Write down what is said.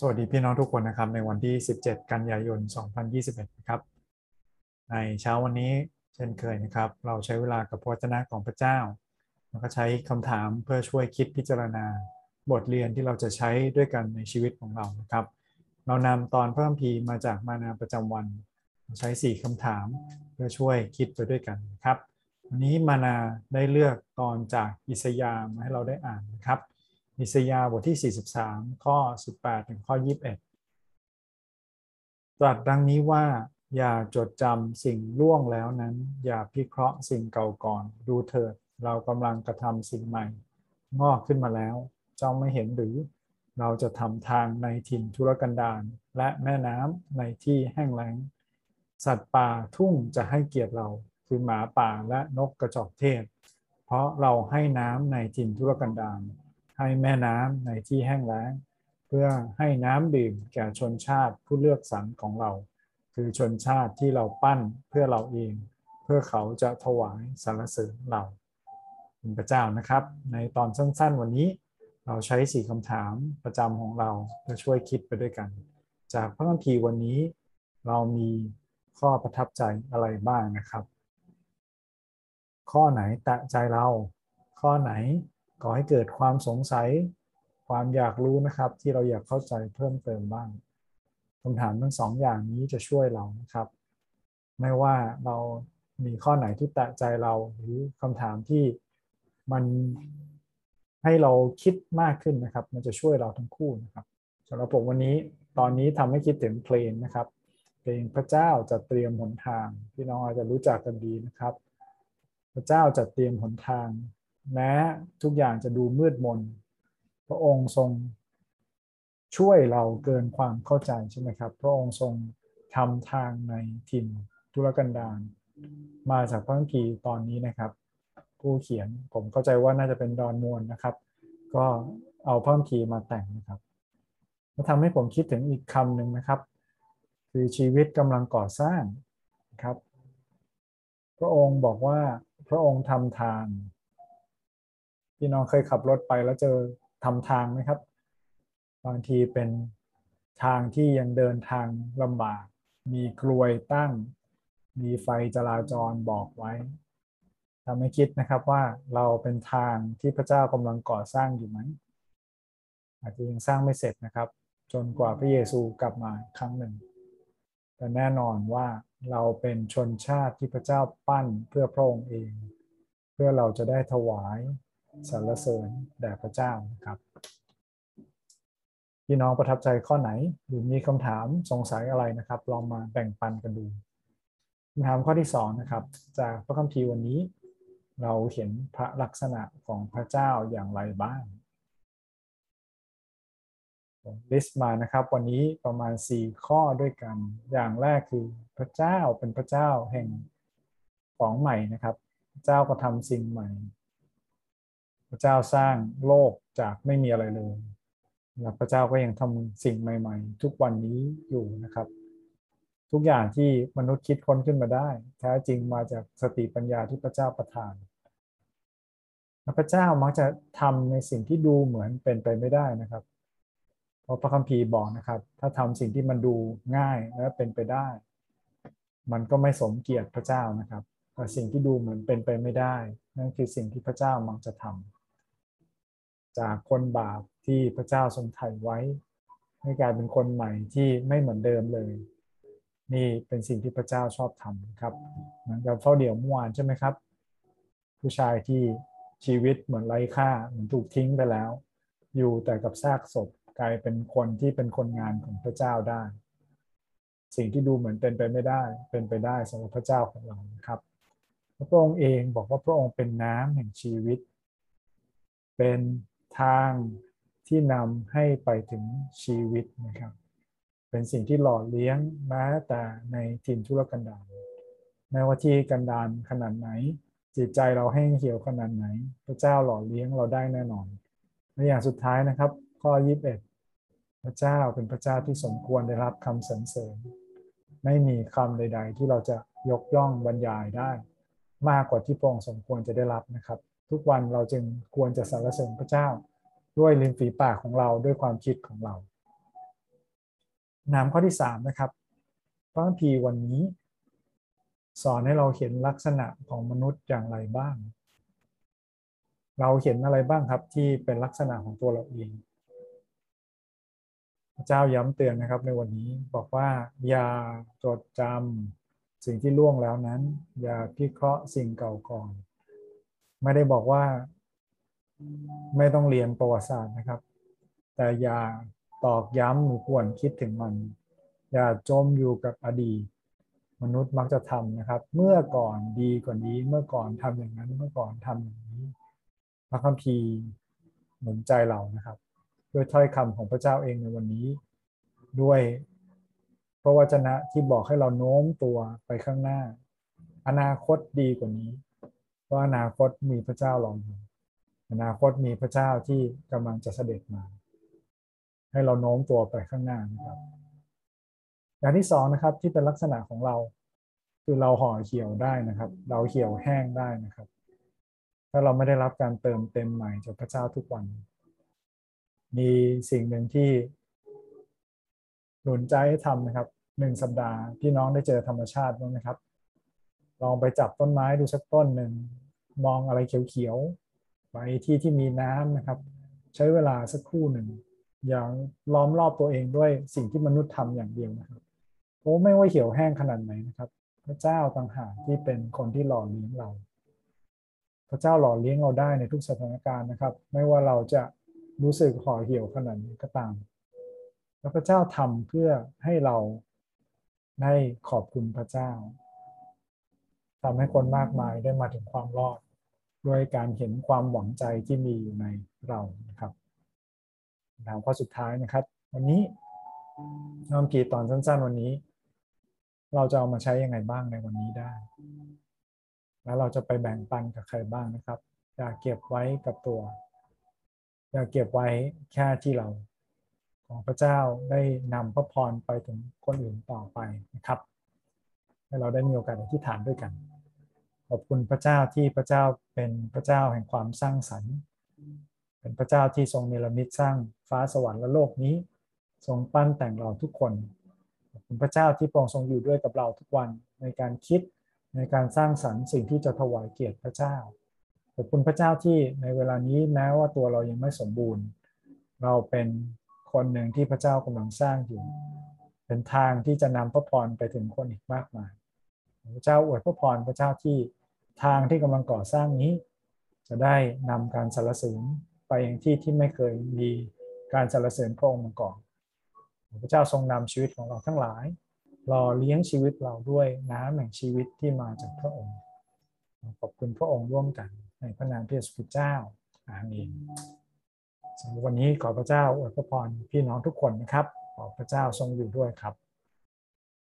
สวัสดีพี่น้องทุกคนนะครับในวันที่17กันยายน2021นะครับในเช้าวันนี้เช่นเคยนะครับเราใช้เวลากับพระวจนะของพระเจ้าแล้วก็ใช้คำถามเพื่อช่วยคิดพิจารณาบทเรียนที่เราจะใช้ด้วยกันในชีวิตของเรานะครับเรานำตอนพระคัมภีร์มาจากมานาประจำวันใช้4คำถามเพื่อช่วยคิดไปด้วยกันนะครับวันนี้มานาได้เลือกตอนจากอิสยาห์มาให้เราได้อ่านนะครับอิสยาห์บทที่43ข้อ18ถึงข้อ21ตรัสดังนี้ว่าอย่าจดจำสิ่งล่วงแล้วนั้นอย่าพิเคราะห์สิ่งเก่าก่อนดูเถิดเรากำลังกระทำสิ่งใหม่งอกขึ้นมาแล้วเจ้าไม่เห็นหรือเราจะทำทางในถิ่นทุรกันดารและแม่น้ำในที่แห้งแล้งสัตว์ป่าทุ่งจะให้เกียรติเราคือหมาป่าและนกกระจอกเทศเพราะเราให้น้ำในถิ่นทุรกันดารให้แม่น้ำในที่แห้งแล้งเพื่อให้น้ำดื่มแก่ชนชาติผู้เลือกสรรของเราคือชนชาติที่เราปั้นเพื่อเราเองเพื่อเขาจะถวายสรรเสริญเราเป็นพระเจ้านะครับในตอนสั้นๆวันนี้เราใช้4คำถามประจำของเราเพื่อช่วยคิดไปด้วยกันจากพระคัมภีร์วันนี้เรามีข้อประทับใจอะไรบ้างนะครับข้อไหนแตะใจเราข้อไหนก่อให้เกิดความสงสัยความอยากรู้นะครับที่เราอยากเข้าใจเพิ่มเติมบ้างคำถามทั้งสองอย่างนี้จะช่วยเรานะครับไม่ว่าเรามีข้อไหนที่แตะใจเราหรือคำถามที่มันให้เราคิดมากขึ้นนะครับมันจะช่วยเราทั้งคู่นะครับสำหรับผมวันนี้ตอนนี้ทำให้คิดถึงเพลงนะครับเพลงพระเจ้าจะเตรียมหนทางพี่น้องอาจจะรู้จักกันดีนะครับพระเจ้าจะเตรียมหนทางแม้ทุกอย่างจะดูมืดมนพระองค์ทรงช่วยเราเกินความเข้าใจใช่ไหมครับพระองค์ทรงทำทางในถิ่นทุรกันดารมาจากพระคัมภีร์ตอนนี้นะครับผู้เขียนผมเข้าใจว่าน่าจะเป็นดอนมวลนะครับก็เอาพระคัมภีร์มาแต่งนะครับมันทำให้ผมคิดถึงอีกคำหนึ่งนะครับคือชีวิตกำลังก่อสร้างนะครับพระองค์บอกว่าพระองค์ทำทางพี่น้องเคยขับรถไปแล้วเจอทำทางไหมครับบางทีเป็นทางที่ยังเดินทางลำบากมีกลวยตั้งมีไฟจราจรบอกไว้ทำให้คิดนะครับว่าเราเป็นทางที่พระเจ้ากำลังก่อสร้างอยู่ไหมอาจจะยังสร้างไม่เสร็จนะครับจนกว่าพระเยซูกลับมาครั้งหนึ่งแต่แน่นอนว่าเราเป็นชนชาติที่พระเจ้าปั้นเพื่อพระองค์เองเพื่อเราจะได้ถวายสรรเสริญแด่พระเจ้านะครับพี่น้องประทับใจข้อไหนหรือมีคำถามสงสัยอะไรนะครับลองมาแบ่งปันกันดูคำถามข้อที่2นะครับจากพระคัมภีร์วันนี้เราเห็นพระลักษณะของพระเจ้าอย่างไรบ้างผมลิสต์มานะครับวันนี้ประมาณ4ข้อด้วยกันอย่างแรกคือพระเจ้าเป็นพระเจ้าแห่งของใหม่นะครับพระเจ้าก็ทำสิ่งใหม่พระเจ้าสร้างโลกจากไม่มีอะไรเลยและพระเจ้าก็ยังทำสิ่งใหม่ๆทุกวันนี้อยู่นะครับทุกอย่างที่มนุษย์คิดค้นขึ้นมาได้แท้จริงมาจากสติปัญญาที่พระเจ้าประทานและพระเจ้ามักจะทำในสิ่งที่ดูเหมือนเป็นไปไม่ได้นะครับเพราะพระคัมภีร์บอกนะครับถ้าทำสิ่งที่มันดูง่ายและเป็นไปได้มันก็ไม่สมเกียรติพระเจ้านะครับแต่สิ่งที่ดูเหมือนเป็นไปไม่ได้นั่นคือสิ่งที่พระเจ้ามักจะทำจากคนบาปที่พระเจ้าทรงไถ่ไว้ให้กลายเป็นคนใหม่ที่ไม่เหมือนเดิมเลยนี่เป็นสิ่งที่พระเจ้าชอบทำครับเหมือนกับเฝ้าเดี่ยวเมื่อวานใช่ไหมครับผู้ชายที่ชีวิตเหมือนไร้ค่าเหมือนถูกทิ้งไปแล้วอยู่แต่กับซากศพกลายเป็นคนที่เป็นคนงานของพระเจ้าได้สิ่งที่ดูเหมือนเป็นไปไม่ได้เป็นไปได้สำหรับพระเจ้าของเราครับพระองค์เองบอกว่าพระองค์เป็นน้ำแห่งชีวิตเป็นทางที่นำให้ไปถึงชีวิตนะครับเป็นสิ่งที่หล่อเลี้ยงแม้แต่ในถิ่นทุรกันดารแม้ว่าที่กันดารขนาดไหนจิตใจเราแห้งเหี่ยวขนาดไหนพระเจ้าหล่อเลี้ยงเราได้แน่นอนและอย่างสุดท้ายนะครับข้อ21พระเจ้าเป็นพระเจ้าที่สมควรได้รับคำสรรเสริญไม่มีคำใดๆที่เราจะยกย่องบรรยายได้มากกว่าที่พระองค์สมควรจะได้รับนะครับทุกวันเราจึงควรจะสรรเสริญพระเจ้าด้วยลิ้นฝีปากของเราด้วยความคิดของเรา นามข้อที่3นะครับพระคัมภีร์วันนี้สอนให้เราเห็นลักษณะของมนุษย์อย่างไรบ้างเราเห็นอะไรบ้างครับที่เป็นลักษณะของตัวเราเองพระเจ้าย้ำเตือนนะครับในวันนี้บอกว่าอย่าจดจำสิ่งที่ล่วงแล้วนั้นอย่าพิเคราะห์สิ่งเก่าก่อนไม่ได้บอกว่าไม่ต้องเรียนประวัติศาสตร์นะครับแต่อย่าตอกย้ำหรือควรคิดถึงมันอย่าจมอยู่กับอดีตมนุษย์มักจะทำนะครับเมื่อก่อนดีกว่านี้เมื่อก่อนทำอย่างนั้นเมื่อก่อนทำอย่างนี้พระคัมภีร์หนุนใจเรานะครับด้วยถ้อยคำของพระเจ้าเองในวันนี้ด้วยพระวจนะที่บอกให้เราโน้มตัวไปข้างหน้าอนาคตดีกว่านี้เพราะอนาคตมีพระเจ้ารออยู่อนาคตมีพระเจ้าที่กำลังจะเสด็จมาให้เราโน้มตัวไปข้างหน้านะครับอย่างที่2นะครับที่เป็นลักษณะของเราคือเราห่อเหี่ยวได้นะครับเราเหี่ยวแห้งได้นะครับถ้าเราไม่ได้รับการเติมเต็มใหม่จากพระเจ้าทุกวันมีสิ่งหนึ่งที่หนุนใจให้ทำนะครับ1สัปดาห์พี่น้องได้เจอธรรมชาติบ้างนะครับลองไปจับต้นไม้ดูสักต้นหนึ่งมองอะไรเขียวๆไปที่ที่มีน้ำนะครับใช้เวลาสักครู่หนึ่งอย่าล้อมรอบตัวเองด้วยสิ่งที่มนุษย์ทำอย่างเดียวนะครับโอ้ไม่ว่าเหี่ยวแห้งขนาดไหนนะครับพระเจ้าต่างหากที่เป็นคนที่หล่อเลี้ยงเราพระเจ้าหล่อเลี้ยงเราได้ในทุกสถานการณ์นะครับไม่ว่าเราจะรู้สึกห่อเหี่ยวขนาดไหนก็ตามแล้วพระเจ้าทำเพื่อให้เราได้ขอบคุณพระเจ้าทำให้คนมากมายได้มาถึงความรอดด้วยการเห็นความหวังใจที่มีอยู่ในเรานะครับถามข้อสุดท้ายนะครับวันนี้น้อมกี่ตอนสั้นๆวันนี้เราจะเอามาใช้ยังไงบ้างในวันนี้ได้แล้วเราจะไปแบ่งปันกับใครบ้างนะครับอย่าเก็บไว้กับตัวอย่าเก็บไว้แค่ที่เราของพระเจ้าได้นำพระพรไปถึงคนอื่นต่อไปนะครับให้เราได้มีโอกาสอธิษฐานด้วยกันขอบคุณพระเจ้าที่พระเจ้าเป็นพระเจ้าแห่งความสร้างสรรค์เป็นพระเจ้าที่ทรงเนรมิตสร้างฟ้าสวรรค์และโลกนี้ทรงปั้นแต่งเราทุกคนขอบคุณพระเจ้าที่ทรงอยู่ด้วยกับเราทุกวันในการคิดในการสร้างสรรค์สิ่งที่จะถวายเกียรติพระเจ้าขอบคุณพระเจ้าที่ในเวลานี้แม้ว่าตัวเรายังไม่สมบูรณ์เราเป็นคนหนึ่งที่พระเจ้ากำลังสร้างอยู่เป็นทางที่จะนำพระพรไปถึงคนอีกมากมายพระเจ้าอวยพระพรพระเจ้าที่ทางที่กำลังก่อสร้างนี้จะได้นำการสรรเสริญไปอย่างที่ที่ไม่เคยมีการสรรเสริญพระองค์มาก่อนพระเจ้าทรงนำชีวิตของเราทั้งหลายหล่อเลี้ยงชีวิตเราด้วยน้ำแห่งชีวิตที่มาจากพระองค์ขอบคุณพระองค์ร่วมกันในพระนามพระเยซูคริสต์เจ้าอาเมนสำหรับวันนี้ขอพระเจ้าอวยพรพี่น้องทุกคนนะครับขอพระเจ้าทรงอยู่ด้วยครับ